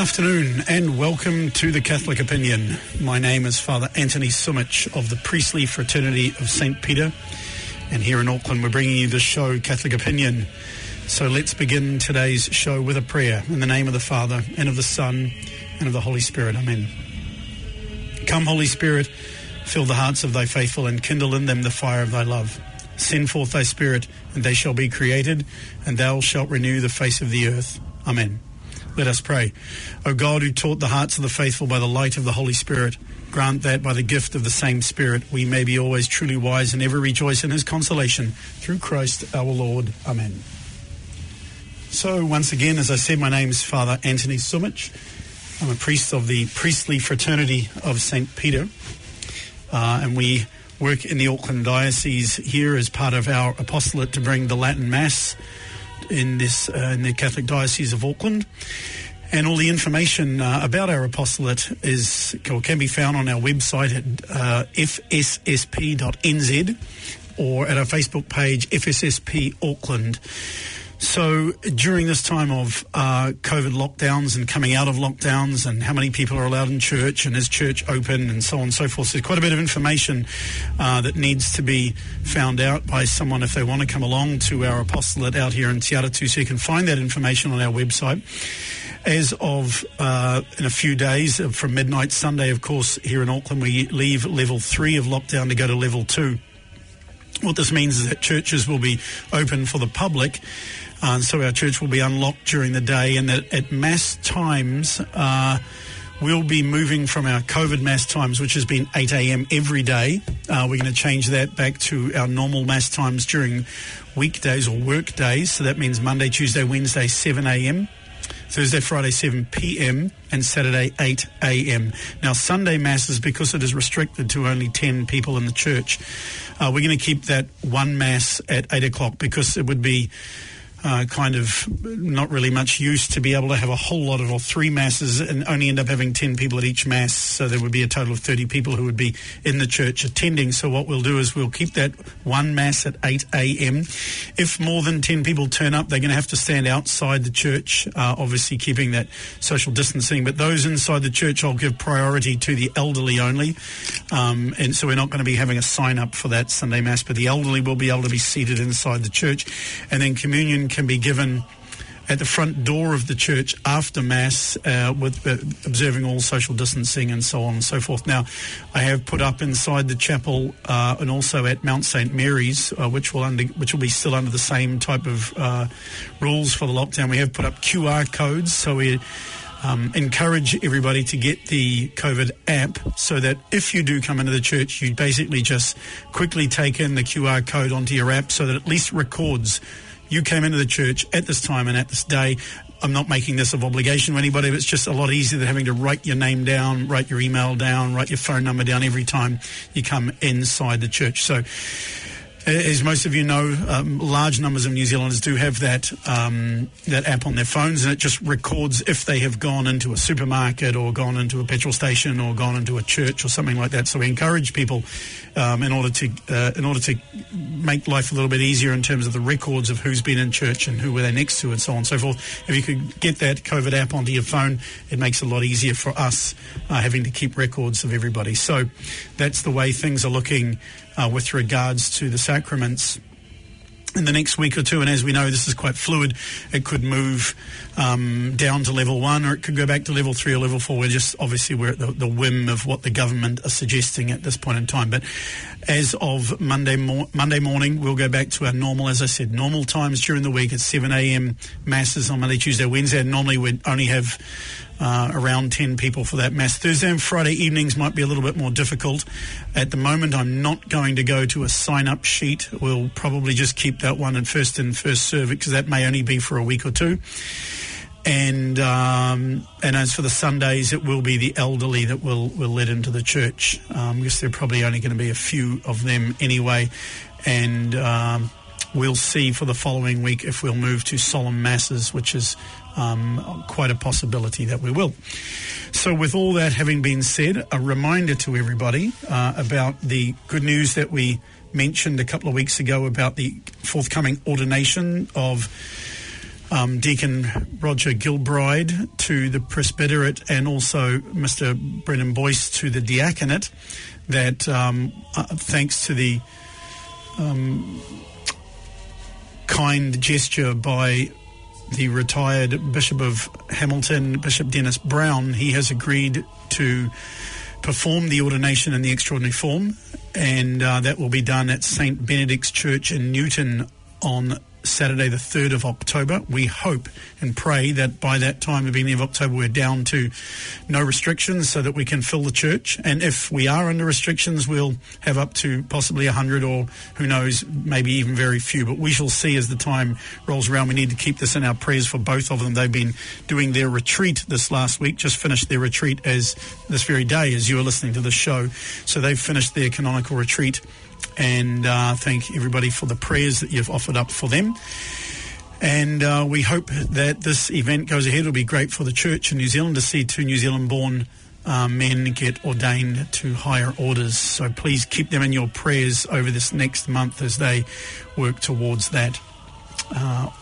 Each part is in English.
afternoon and welcome to The Catholic Opinion. My name is Father Anthony Sumich of the Priestly Fraternity of St. Peter, and here in Auckland we're bringing you the show Catholic Opinion. So let's begin today's show with a prayer in the name of the Father and of the Son and of the Holy Spirit. Amen. Come, Holy Spirit, fill the hearts of thy faithful and kindle in them the fire of thy love. Send forth thy Spirit, and they shall be created, and thou shalt renew the face of the earth. Amen. Let us pray. O God, who taught the hearts of the faithful by the light of the Holy Spirit, grant that by the gift of the same Spirit we may be always truly wise and ever rejoice in his consolation. Through Christ our Lord. Amen. So once again, as I said, my name's Father Anthony Sumich. I'm a priest of the Priestly Fraternity of St. Peter, and we work in the Auckland Diocese here as part of our apostolate to bring the Latin Mass in the Catholic Diocese of Auckland. And all the information about our apostolate can be found on our website at fssp.nz or at our Facebook page, FSSP Auckland. So during this time of COVID lockdowns and coming out of lockdowns and how many people are allowed in church and is church open and so on and so forth, so there's quite a bit of information that needs to be found out by someone if they want to come along to our apostolate out here in Te Aratu. So you can find that information on our website. As of in a few days, from midnight Sunday, of course, here in Auckland, we leave level 3 of lockdown to go to level 2. What this means is that churches will be open for the public, and so our church will be unlocked during the day, and that at mass times we'll be moving from our COVID mass times, which has been 8 a.m. every day. We're going to change that back to our normal mass times during weekdays or work days. So that means Monday, Tuesday, Wednesday, 7 a.m., Thursday, Friday, 7 p.m., and Saturday, 8 a.m. Now, Sunday Masses, because it is restricted to only 10 people in the church, we're going to keep that one Mass at 8 o'clock because it would be kind of not really much use to be able to have a whole lot of, or three Masses and only end up having 10 people at each Mass. So there would be a total of 30 people who would be in the church attending. So what we'll do is we'll keep that one Mass at 8 a.m. If more than 10 people turn up, they're going to have to stand outside the church, obviously keeping that social distancing. But those inside the church, I'll give priority to the elderly only. And so we're not going to be having a sign up for that Sunday Mass, but the elderly will be able to be seated inside the church. And then communion can be given at the front door of the church after Mass, with observing all social distancing and so on and so forth. Now, I have put up inside the chapel and also at Mount St. Mary's, which will be still under the same type of rules for the lockdown. We have put up QR codes, so we encourage everybody to get the COVID app so that if you do come into the church, you basically just quickly take in the QR code onto your app so that at least records you came into the church at this time and at this day. I'm not making this of obligation to anybody, but it's just a lot easier than having to write your name down, write your email down, write your phone number down every time you come inside the church. So, as most of you know, large numbers of New Zealanders do have that app on their phones, and it just records if they have gone into a supermarket or gone into a petrol station or gone into a church or something like that. So we encourage people in order to make life a little bit easier in terms of the records of who's been in church and who were they next to and so on and so forth. If you could get that COVID app onto your phone, it makes it a lot easier for us having to keep records of everybody. So that's the way things are looking with regards to the sacraments in the next week or two. And as we know, this is quite fluid. It could move down to level 1, or it could go back to level 3 or level 4. We're at the whim of what the government are suggesting at this point in time. But as of Monday morning, we'll go back to our normal, as I said, normal times during the week at 7 a.m. Masses on Monday, Tuesday, Wednesday. And normally we'd only have around 10 people for that Mass. Thursday and Friday evenings might be a little bit more difficult. At the moment, I'm not going to go to a sign-up sheet. We'll probably just keep that one in, first serve, because that may only be for a week or two. And as for the Sundays, it will be the elderly that will let into the church, because there are probably only going to be a few of them anyway. And we'll see for the following week if we'll move to solemn Masses, which is quite a possibility that we will. So with all that having been said, a reminder to everybody about the good news that we mentioned a couple of weeks ago about the forthcoming ordination of Deacon Roger Gilbride to the presbyterate, and also Mr. Brennan Boyce to the diaconate, that thanks to the kind gesture by the retired Bishop of Hamilton, Bishop Dennis Brown, he has agreed to perform the ordination in the extraordinary form, and that will be done at St Benedict's Church in Newton on Saturday the 3rd of October. We hope and pray that by that time, the beginning of October, we're down to no restrictions so that we can fill the church. And if we are under restrictions, we'll have up to possibly 100 or, who knows, maybe even very few. But we shall see as the time rolls around. We need to keep this in our prayers for both of them. They've been doing their retreat this last week, just finished their retreat as this very day as you are listening to the show. So they've finished their canonical retreat. And thank everybody for the prayers that you've offered up for them. And we hope that this event goes ahead. It'll be great for the church in New Zealand to see two New Zealand-born men get ordained to higher orders. So please keep them in your prayers over this next month as they work towards that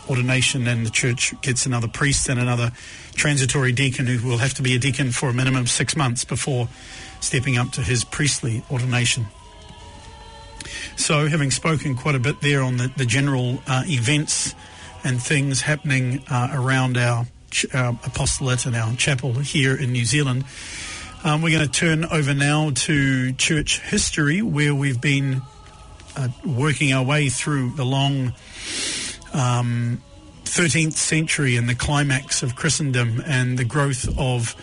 ordination, and the church gets another priest and another transitory deacon who will have to be a deacon for a minimum of 6 months before stepping up to his priestly ordination. So having spoken quite a bit there on the general events and things happening around our apostolate and our chapel here in New Zealand, we're going to turn over now to church history, where we've been working our way through the long 13th century and the climax of Christendom and the growth of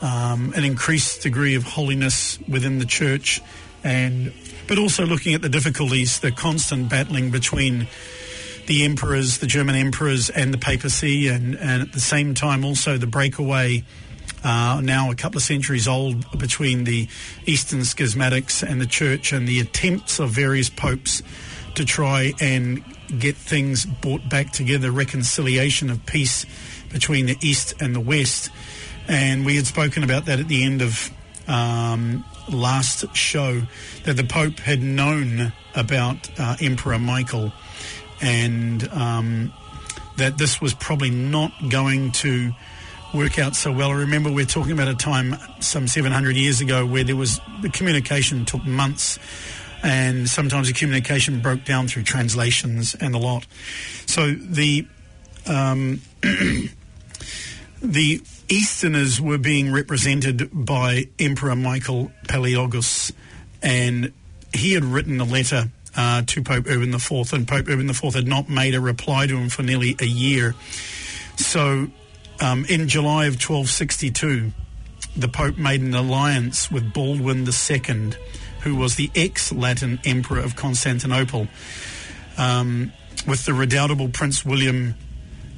an increased degree of holiness within the church, but also looking at the difficulties, the constant battling between the emperors, the German emperors and the papacy, and at the same time also the breakaway, now a couple of centuries old, between the Eastern schismatics and the church, and the attempts of various popes to try and get things brought back together, reconciliation of peace between the East and the West. And we had spoken about that at the end of last show, that the Pope had known about Emperor Michael, and that this was probably not going to work out so well. I remember we're talking about a time some 700 years ago where the communication took months, and sometimes the communication broke down through translations and the lot. So the Easterners were being represented by Emperor Michael Palaiologus, and he had written a letter to Pope Urban IV, and Pope Urban IV had not made a reply to him for nearly a year. So in July of 1262, the Pope made an alliance with Baldwin II, who was the ex-Latin Emperor of Constantinople, with the redoubtable Prince William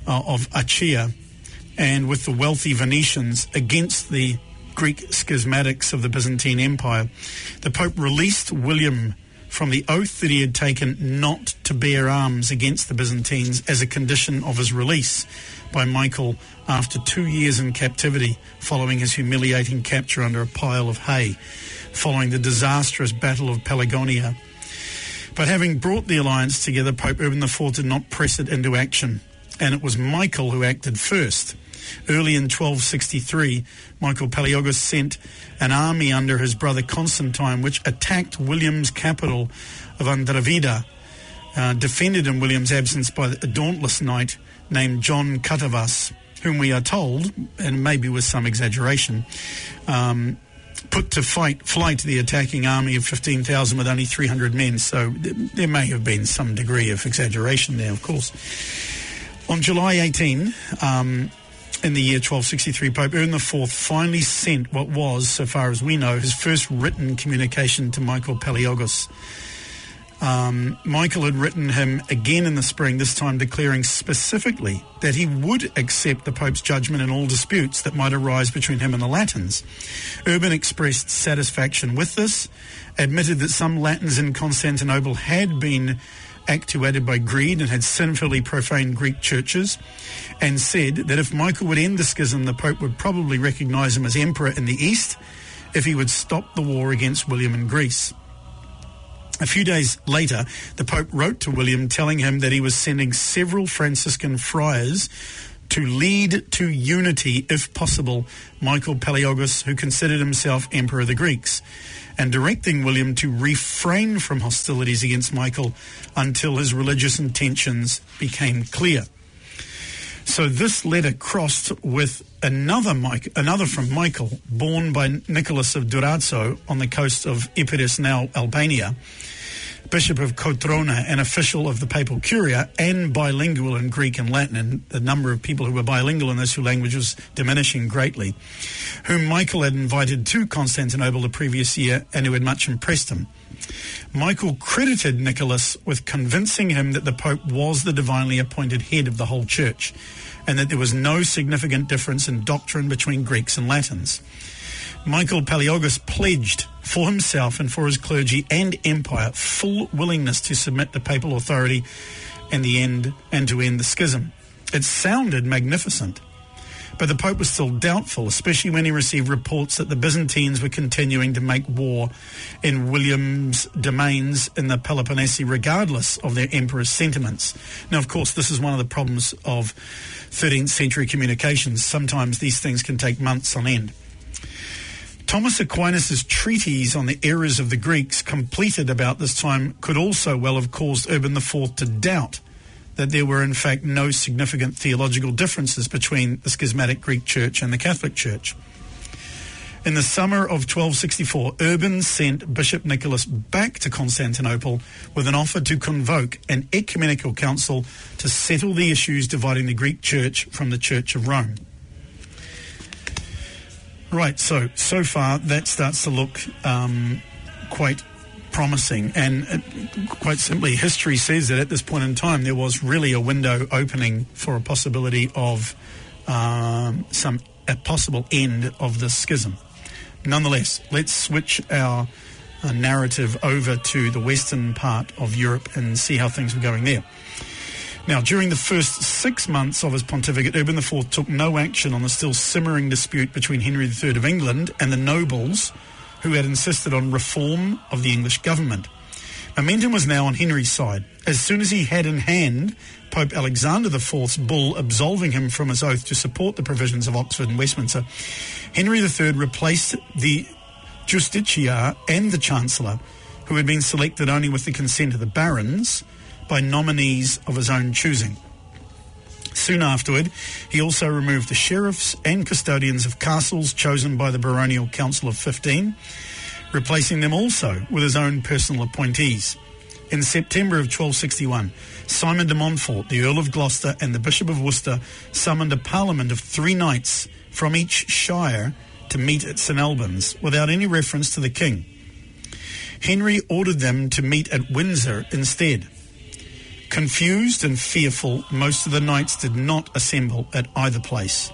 of Achia, and with the wealthy Venetians against the Greek schismatics of the Byzantine Empire. The Pope released William from the oath that he had taken not to bear arms against the Byzantines as a condition of his release by Michael after 2 years in captivity following his humiliating capture under a pile of hay following the disastrous Battle of Pelagonia. But having brought the alliance together, Pope Urban IV did not press it into action, and it was Michael who acted first. Early in 1263, Michael Palaiolgus sent an army under his brother Constantine, which attacked William's capital of Andravida, defended in William's absence by a dauntless knight named John Cutavas, whom we are told, and maybe with some exaggeration, put to flight the attacking army of 15,000 with only 300 men. So there may have been some degree of exaggeration there, of course. On July 18, in the year 1263, Pope Urban IV finally sent what was, so far as we know, his first written communication to Michael Palaiolgus. Michael had written him again in the spring, this time declaring specifically that he would accept the Pope's judgment in all disputes that might arise between him and the Latins. Urban expressed satisfaction with this, admitted that some Latins in Constantinople had been actuated by greed and had sinfully profaned Greek churches, and said that if Michael would end the schism, the Pope would probably recognise him as emperor in the East if he would stop the war against William in Greece. A few days later, the Pope wrote to William telling him that he was sending several Franciscan friars to lead to unity, if possible, Michael Palaiologus, who considered himself Emperor of the Greeks, and directing William to refrain from hostilities against Michael until his religious intentions became clear. So this letter crossed with another from Michael, borne by Nicholas of Durazzo on the coast of Epirus, now Albania, Bishop of Cotrona, an official of the Papal Curia, and bilingual in Greek and Latin, and the number of people who were bilingual in those two languages diminishing greatly, whom Michael had invited to Constantinople the previous year and who had much impressed him. Michael credited Nicholas with convincing him that the Pope was the divinely appointed head of the whole Church, and that there was no significant difference in doctrine between Greeks and Latins. Michael Palaiologus pledged for himself and for his clergy and empire full willingness to submit to papal authority in the end and to end the schism. It sounded magnificent, but the Pope was still doubtful, especially when he received reports that the Byzantines were continuing to make war in William's domains in the Peloponnese, regardless of their emperor's sentiments. Now, of course, this is one of the problems of 13th century communications. Sometimes these things can take months on end. Thomas Aquinas' treatise on the errors of the Greeks, completed about this time, could also well have caused Urban IV to doubt that there were in fact no significant theological differences between the schismatic Greek Church and the Catholic Church. In the summer of 1264, Urban sent Bishop Nicholas back to Constantinople with an offer to convoke an ecumenical council to settle the issues dividing the Greek Church from the Church of Rome. Right, so far that starts to look quite promising, and quite simply history says that at this point in time there was really a window opening for a possibility of a possible end of this schism. Nonetheless, let's switch our narrative over to the western part of Europe and see how things were going there. Now, during the first 6 months of his pontificate, Urban IV took no action on the still simmering dispute between Henry III of England and the nobles who had insisted on reform of the English government. Momentum was now on Henry's side. As soon as he had in hand Pope Alexander IV's bull absolving him from his oath to support the provisions of Oxford and Westminster, Henry III replaced the Justiciar and the Chancellor, who had been selected only with the consent of the barons, by nominees of his own choosing. Soon afterward, he also removed the sheriffs and custodians of castles chosen by the baronial council of 15, replacing them also with his own personal appointees. In September of 1261, Simon de Montfort, the Earl of Gloucester and the Bishop of Worcester summoned a parliament of 3 knights from each shire to meet at St Albans without any reference to the king. Henry ordered them to meet at Windsor instead. Confused and fearful, most of the knights did not assemble at either place.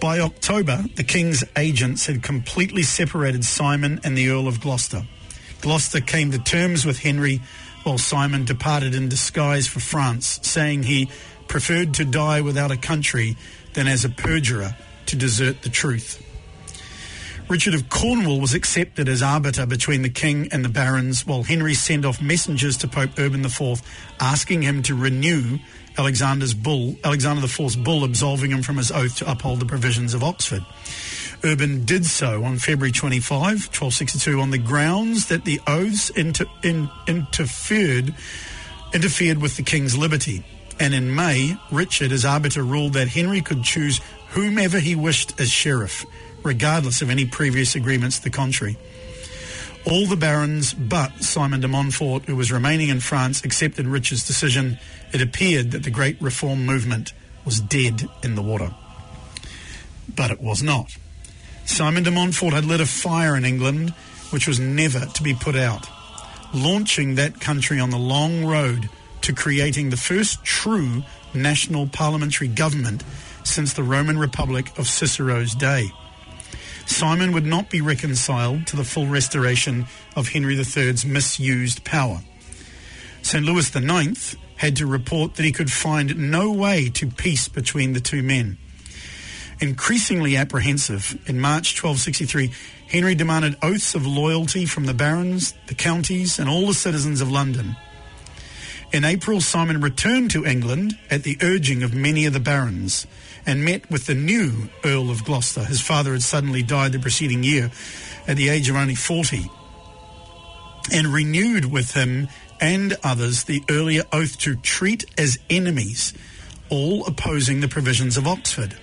By October, the king's agents had completely separated Simon and the Earl of Gloucester. Gloucester came to terms with Henry, while Simon departed in disguise for France, saying he preferred to die without a country than as a perjurer to desert the truth. Richard of Cornwall was accepted as arbiter between the king and the barons, while Henry sent off messengers to Pope Urban IV asking him to renew Alexander IV's bull absolving him from his oath to uphold the provisions of Oxford. Urban did so on February 25, 1262, on the grounds that the oaths interfered with the king's liberty. And in May, Richard, as arbiter, ruled that Henry could choose whomever he wished as sheriff, regardless of any previous agreements to the contrary. All the barons but Simon de Montfort, who was remaining in France, accepted Richard's decision. It appeared that the great reform movement was dead in the water. But it was not. Simon de Montfort had lit a fire in England which was never to be put out, launching that country on the long road to creating the first true national parliamentary government since the Roman Republic of Cicero's day. Simon would not be reconciled to the full restoration of Henry III's misused power. St. Louis IX had to report that he could find no way to peace between the two men. increasingly apprehensive. In March 1263, Henry demanded oaths of loyalty from the barons, the counties, and all the citizens of London. In April, Simon returned to England at the urging of many of the barons and met with the new Earl of Gloucester. His father had suddenly died the preceding year at the age of only 40, and renewed with him and others the earlier oath to treat as enemies all opposing the provisions of Oxford.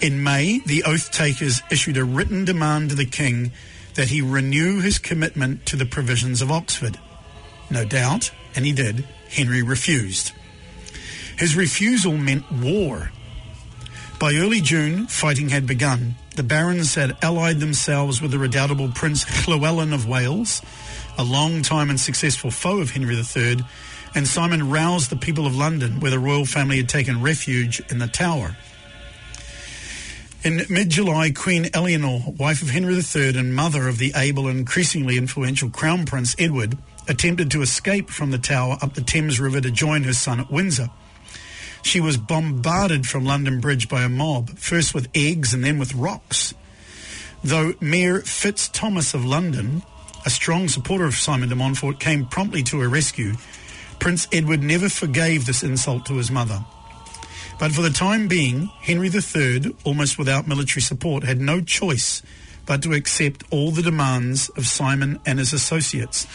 In May, the oath-takers issued a written demand to the king that he renew his commitment to the provisions of Oxford. No doubt, and he did, Henry refused. His refusal meant war. By early June, fighting had begun. The barons had allied themselves with the redoubtable Prince Llewellyn of Wales, a long-time and successful foe of Henry III, and Simon roused the people of London, where the royal family had taken refuge in the Tower. In mid-July, Queen Eleanor, wife of Henry III and mother of the able and increasingly influential Crown Prince Edward, attempted to escape from the Tower up the Thames River to join her son at Windsor. She was bombarded from London Bridge by a mob, first with eggs and then with rocks. Though Mayor Fitzthomas of London, a strong supporter of Simon de Montfort, came promptly to her rescue, Prince Edward never forgave this insult to his mother. But for the time being, Henry III, almost without military support, had no choice but to accept all the demands of Simon and his associates,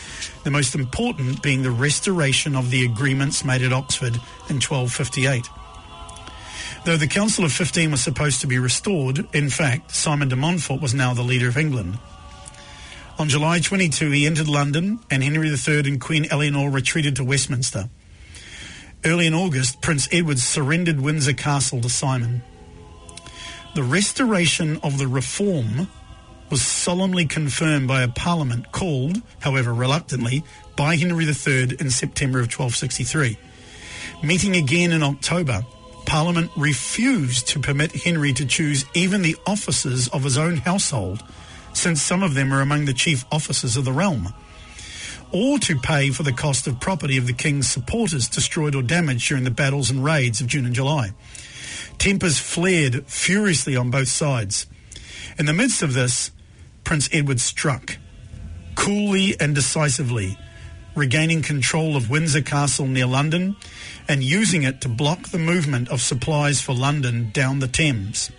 the most important being the restoration of the agreements made at Oxford in 1258. Though the Council of 15 was supposed to be restored, in fact, Simon de Montfort was now the leader of England. On July 22, he entered London, and Henry III and Queen Eleanor retreated to Westminster. Early in August, Prince Edward surrendered Windsor Castle to Simon. The restoration of the reform was solemnly confirmed by a parliament called, however reluctantly, by Henry III in September of 1263. Meeting again in October, Parliament refused to permit Henry to choose even the officers of his own household, since some of them were among the chief officers of the realm, or to pay for the cost of property of the king's supporters destroyed or damaged during the battles and raids of June and July. Tempers flared furiously on both sides. In the midst of this, Prince Edward struck, coolly and decisively, regaining control of Windsor Castle near London and using it to block the movement of supplies for London down the Thames.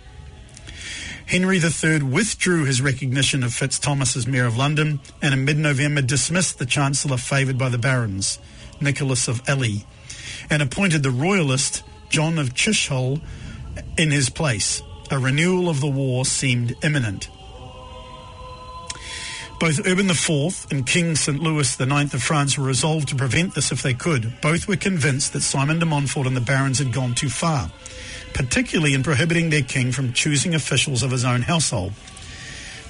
Henry III withdrew his recognition of Fitzthomas as Mayor of London and in mid-November dismissed the Chancellor favoured by the barons, Nicholas of Ely, and appointed the Royalist John of Chisholm in his place. A renewal of the war seemed imminent. Both Urban IV and King St. Louis IX of France were resolved to prevent this if they could. Both were convinced that Simon de Montfort and the barons had gone too far, particularly in prohibiting their king from choosing officials of his own household.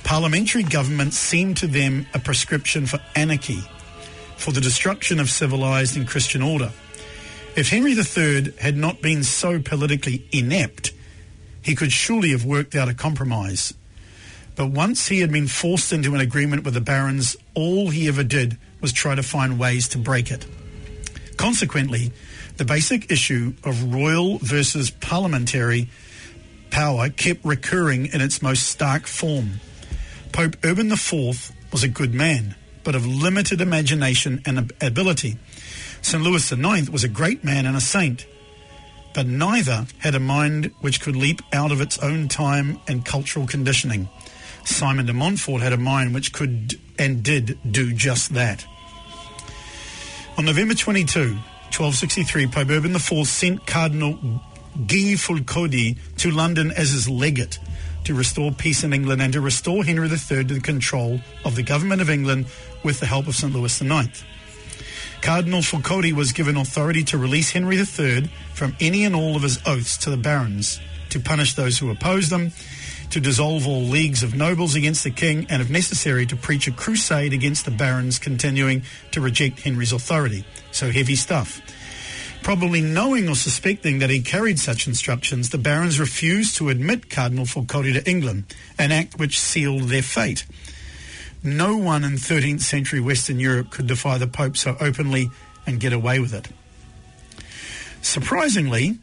Parliamentary government seemed to them a prescription for anarchy, for the destruction of civilised and Christian order. If Henry III had not been so politically inept, he could surely have worked out a compromise. But once he had been forced into an agreement with the barons, all he ever did was try to find ways to break it. Consequently, the basic issue of royal versus parliamentary power kept recurring in its most stark form. Pope Urban IV was a good man, but of limited imagination and ability. St. Louis IX was a great man and a saint, but neither had a mind which could leap out of its own time and cultural conditioning. Simon de Montfort had a mind which could and did do just that. On November 22, 1263, Pope Urban IV sent Cardinal Guy Fulcodi to London as his legate to restore peace in England and to restore Henry III to the control of the government of England with the help of St. Louis IX. Cardinal Foucault was given authority to release Henry III from any and all of his oaths to the barons, to punish those who opposed them, to dissolve all leagues of nobles against the king, and if necessary to preach a crusade against the barons continuing to reject Henry's authority. So heavy stuff. Probably knowing or suspecting that he carried such instructions, the barons refused to admit Cardinal Foucault to England, an act which sealed their fate. No one in 13th century Western Europe could defy the Pope so openly and get away with it. Surprisingly,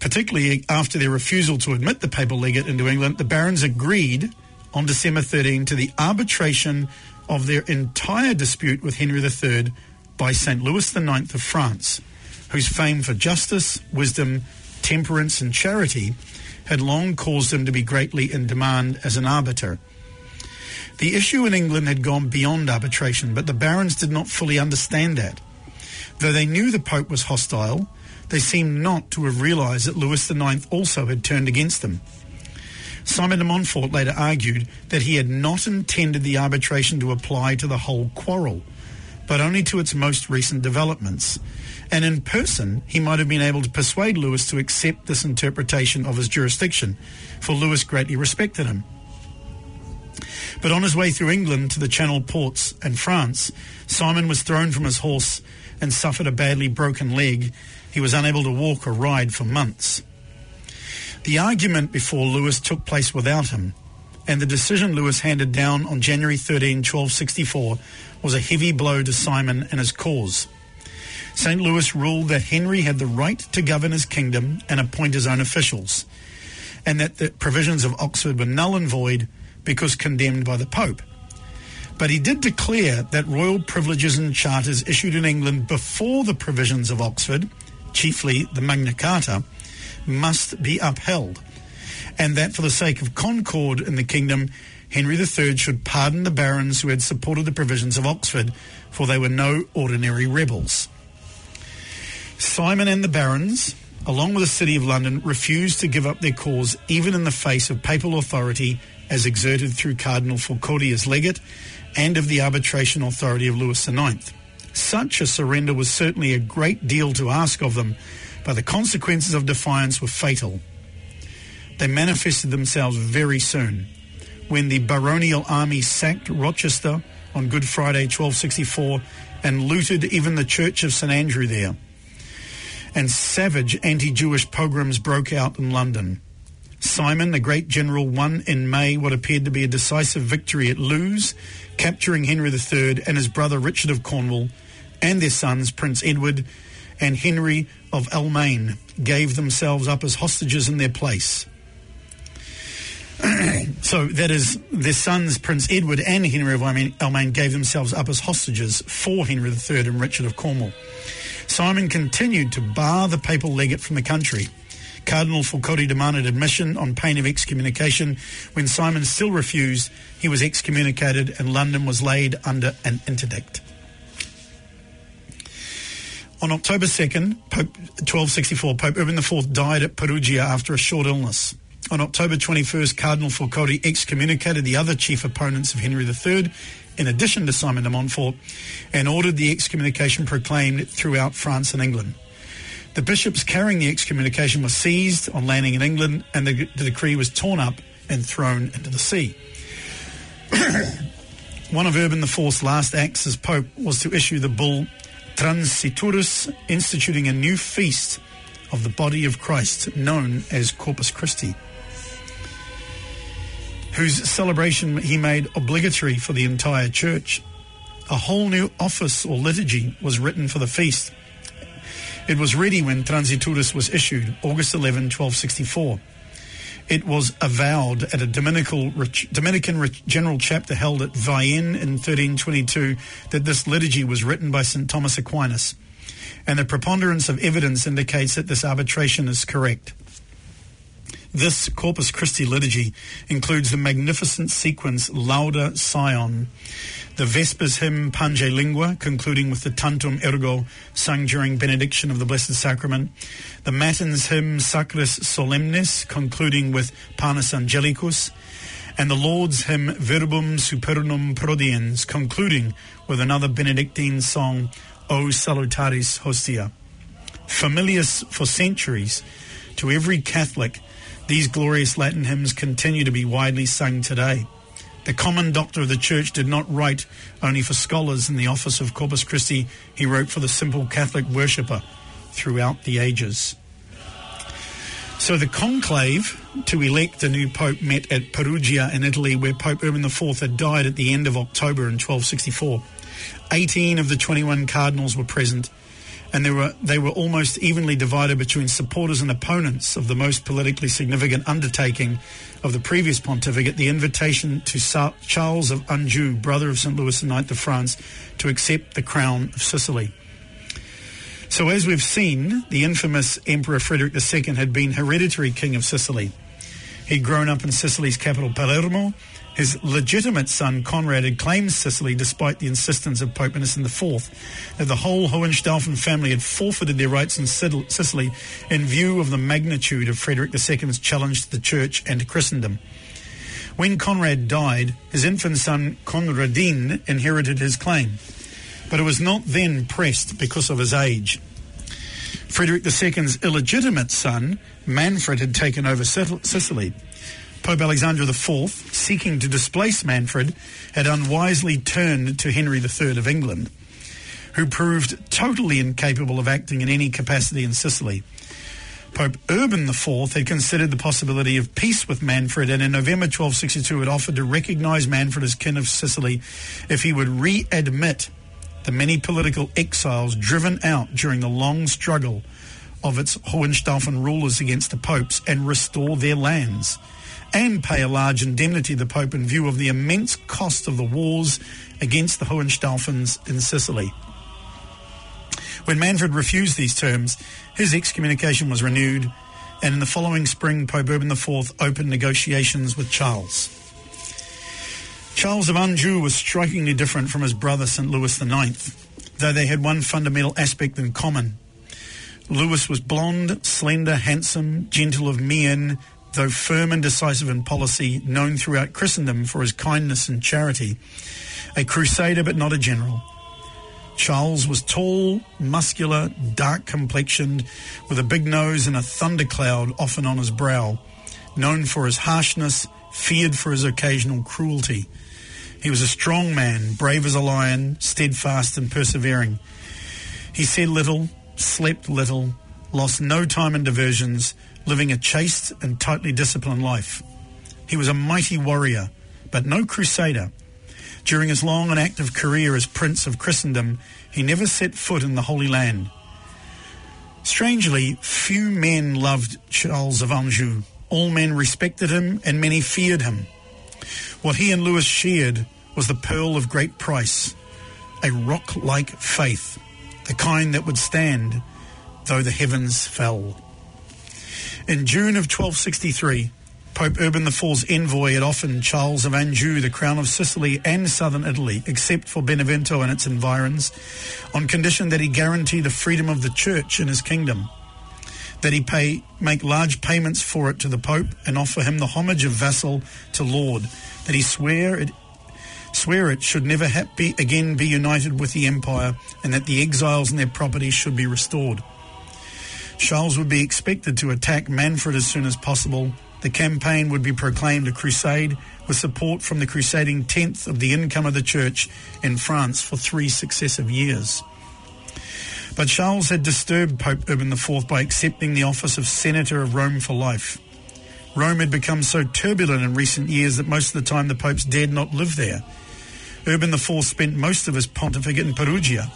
particularly after their refusal to admit the papal legate into England, the barons agreed on December 13 to the arbitration of their entire dispute with Henry III by St. Louis IX of France, whose fame for justice, wisdom, temperance and charity had long caused him to be greatly in demand as an arbiter. The issue in England had gone beyond arbitration, but the barons did not fully understand that. Though they knew the Pope was hostile, they seemed not to have realised that Louis IX also had turned against them. Simon de Montfort later argued that he had not intended the arbitration to apply to the whole quarrel, but only to its most recent developments, and in person he might have been able to persuade Louis to accept this interpretation of his jurisdiction, for Louis greatly respected him. But on his way through England to the Channel ports and France, Simon was thrown from his horse and suffered a badly broken leg. He was unable to walk or ride for months. The argument before Louis took place without him, and the decision Louis handed down on January 13, 1264, was a heavy blow to Simon and his cause. St. Louis ruled that Henry had the right to govern his kingdom and appoint his own officials, and that the provisions of Oxford were null and void because condemned by the Pope. But he did declare that royal privileges and charters issued in England before the provisions of Oxford, chiefly the Magna Carta, must be upheld, and that for the sake of concord in the kingdom, Henry III should pardon the barons who had supported the provisions of Oxford, for they were no ordinary rebels. Simon and the barons, along with the City of London, refused to give up their cause even in the face of papal authority as exerted through Cardinal Foucault as legate and of the arbitration authority of Louis IX. Such a surrender was certainly a great deal to ask of them, but the consequences of defiance were fatal. They manifested themselves very soon. When the baronial army sacked Rochester on Good Friday 1264 and looted even the church of St Andrew there, and savage anti-Jewish pogroms broke out in London. Simon, the great general, won in May what appeared to be a decisive victory at Lewes, capturing Henry III and his brother Richard of Cornwall, and their sons, Prince Edward and Henry of Almain, gave themselves up as hostages in their place. So that is, their sons, Prince Edward and Henry of Almain, gave themselves up as hostages for Henry III and Richard of Cornwall. Simon continued to bar the papal legate from the country. Cardinal Foucault demanded admission on pain of excommunication. When Simon still refused, he was excommunicated and London was laid under an interdict. On October 2nd, 1264, Pope Urban IV died at Perugia after a short illness. On October 21st, Cardinal Foucault excommunicated the other chief opponents of Henry III, in addition to Simon de Montfort, and ordered the excommunication proclaimed throughout France and England. The bishops carrying the excommunication were seized on landing in England, and the decree was torn up and thrown into the sea. One of Urban IV's last acts as Pope was to issue the bull Transiturus, instituting a new feast of the body of Christ known as Corpus Christi, whose celebration he made obligatory for the entire church. A whole new office or liturgy was written for the feast. It was ready when Transiturus was issued, August 11, 1264. It was avowed at a Dominican general chapter held at Vienne in 1322 that this liturgy was written by St Thomas Aquinas, and the preponderance of evidence indicates that this arbitration is correct. This Corpus Christi liturgy includes the magnificent sequence Lauda Sion, the Vespers hymn Pange Lingua, concluding with the Tantum Ergo, sung during benediction of the Blessed Sacrament, the Matins hymn Sacris Solemnis, concluding with Panis Angelicus, and the Lord's hymn Verbum Supernum Prodiens, concluding with another Benedictine song, O Salutaris Hostia. Familiar for centuries to every Catholic, these glorious Latin hymns continue to be widely sung today. The common doctor of the Church did not write only for scholars in the office of Corpus Christi. He wrote for the simple Catholic worshipper throughout the ages. So the conclave to elect a new pope met at Perugia in Italy, where Pope Urban IV had died at the end of October in 1264. 18 of the 21 cardinals were present, and they were almost evenly divided between supporters and opponents of the most politically significant undertaking of the previous pontificate, the invitation to Charles of Anjou, brother of St. Louis IX of France, to accept the crown of Sicily. So as we've seen, the infamous Emperor Frederick II had been hereditary king of Sicily. He'd grown up in Sicily's capital, Palermo. His legitimate son, Conrad, had claimed Sicily despite the insistence of Pope Innocent IV that the whole Hohenstaufen family had forfeited their rights in Sicily in view of the magnitude of Frederick II's challenge to the Church and to Christendom. When Conrad died, his infant son, Conradin, inherited his claim, but it was not then pressed because of his age. Frederick II's illegitimate son, Manfred, had taken over Sicily. Pope Alexander IV, seeking to displace Manfred, had unwisely turned to Henry III of England, who proved totally incapable of acting in any capacity in Sicily. Pope Urban IV had considered the possibility of peace with Manfred, and in November 1262 had offered to recognise Manfred as king of Sicily if he would readmit the many political exiles driven out during the long struggle of its Hohenstaufen rulers against the popes and restore their lands, and pay a large indemnity to the Pope in view of the immense cost of the wars against the Hohenstaufens in Sicily. When Manfred refused these terms, his excommunication was renewed, and in the following spring, Pope Urban IV opened negotiations with Charles. Charles of Anjou was strikingly different from his brother St. Louis IX, though they had one fundamental aspect in common. Louis was blonde, slender, handsome, gentle of mien, though firm and decisive in policy, known throughout Christendom for his kindness and charity, a crusader but not a general. Charles was tall, muscular, dark-complexioned, with a big nose and a thundercloud often on his brow, known for his harshness, feared for his occasional cruelty. He was a strong man, brave as a lion, steadfast and persevering. He said little, slept little, lost no time in diversions, living a chaste and tightly disciplined life. He was a mighty warrior, but no crusader. During his long and active career as Prince of Christendom, he never set foot in the Holy Land. Strangely, few men loved Charles of Anjou. All men respected him, and many feared him. What he and Louis shared was the pearl of great price, a rock-like faith, the kind that would stand though the heavens fell. In June of 1263, Pope Urban IV's envoy had offered Charles of Anjou the crown of Sicily and southern Italy, except for Benevento and its environs, on condition that he guarantee the freedom of the Church in his kingdom, that he make large payments for it to the Pope and offer him the homage of vassal to Lord, that he swear it should never again be united with the empire, and that the exiles and their property should be restored. Charles would be expected to attack Manfred as soon as possible. The campaign would be proclaimed a crusade with support from the crusading tenth of the income of the Church in France for 3 successive years. But Charles had disturbed Pope Urban IV by accepting the office of Senator of Rome for life. Rome had become so turbulent in recent years that most of the time the popes dared not live there. Urban IV spent most of his pontificate in Perugia.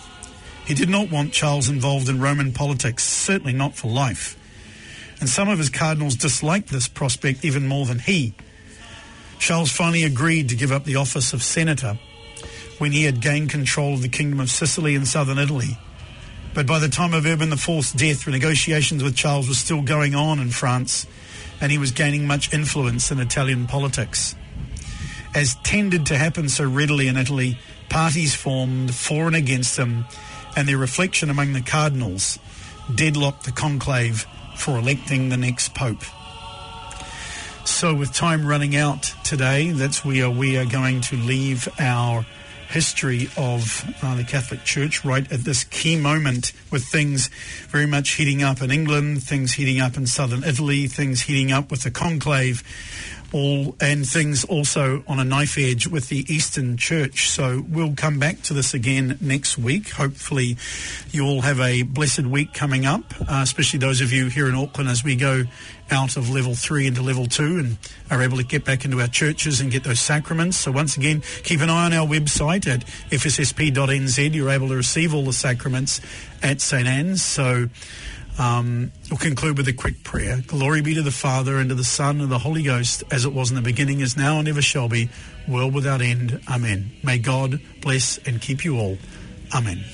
He did not want Charles involved in Roman politics, certainly not for life. And some of his cardinals disliked this prospect even more than he. Charles finally agreed to give up the office of senator when he had gained control of the Kingdom of Sicily and southern Italy. But by the time of Urban IV's death, negotiations with Charles were still going on in France, and he was gaining much influence in Italian politics. As tended to happen so readily in Italy, parties formed for and against him, and their reflection among the cardinals deadlocked the conclave for electing the next pope. So with time running out today, that's where we are going to leave our history of the Catholic Church right at this key moment, with things very much heating up in England, things heating up in southern Italy, things heating up with the conclave. all and things also on a knife edge with the Eastern Church. So we'll come back to this again next week. Hopefully you all have a blessed week coming up, especially those of you here in Auckland as we go out of level 3 into level 2 and are able to get back into our churches and get those sacraments. So once again, keep an eye on our website at fssp.nz. You're able to receive all the sacraments at St. Anne's. So we'll conclude with a quick prayer. Glory be to the Father, and to the Son, and the Holy Ghost, as it was in the beginning, is now, and ever shall be, world without end. Amen. May God bless and keep you all. Amen.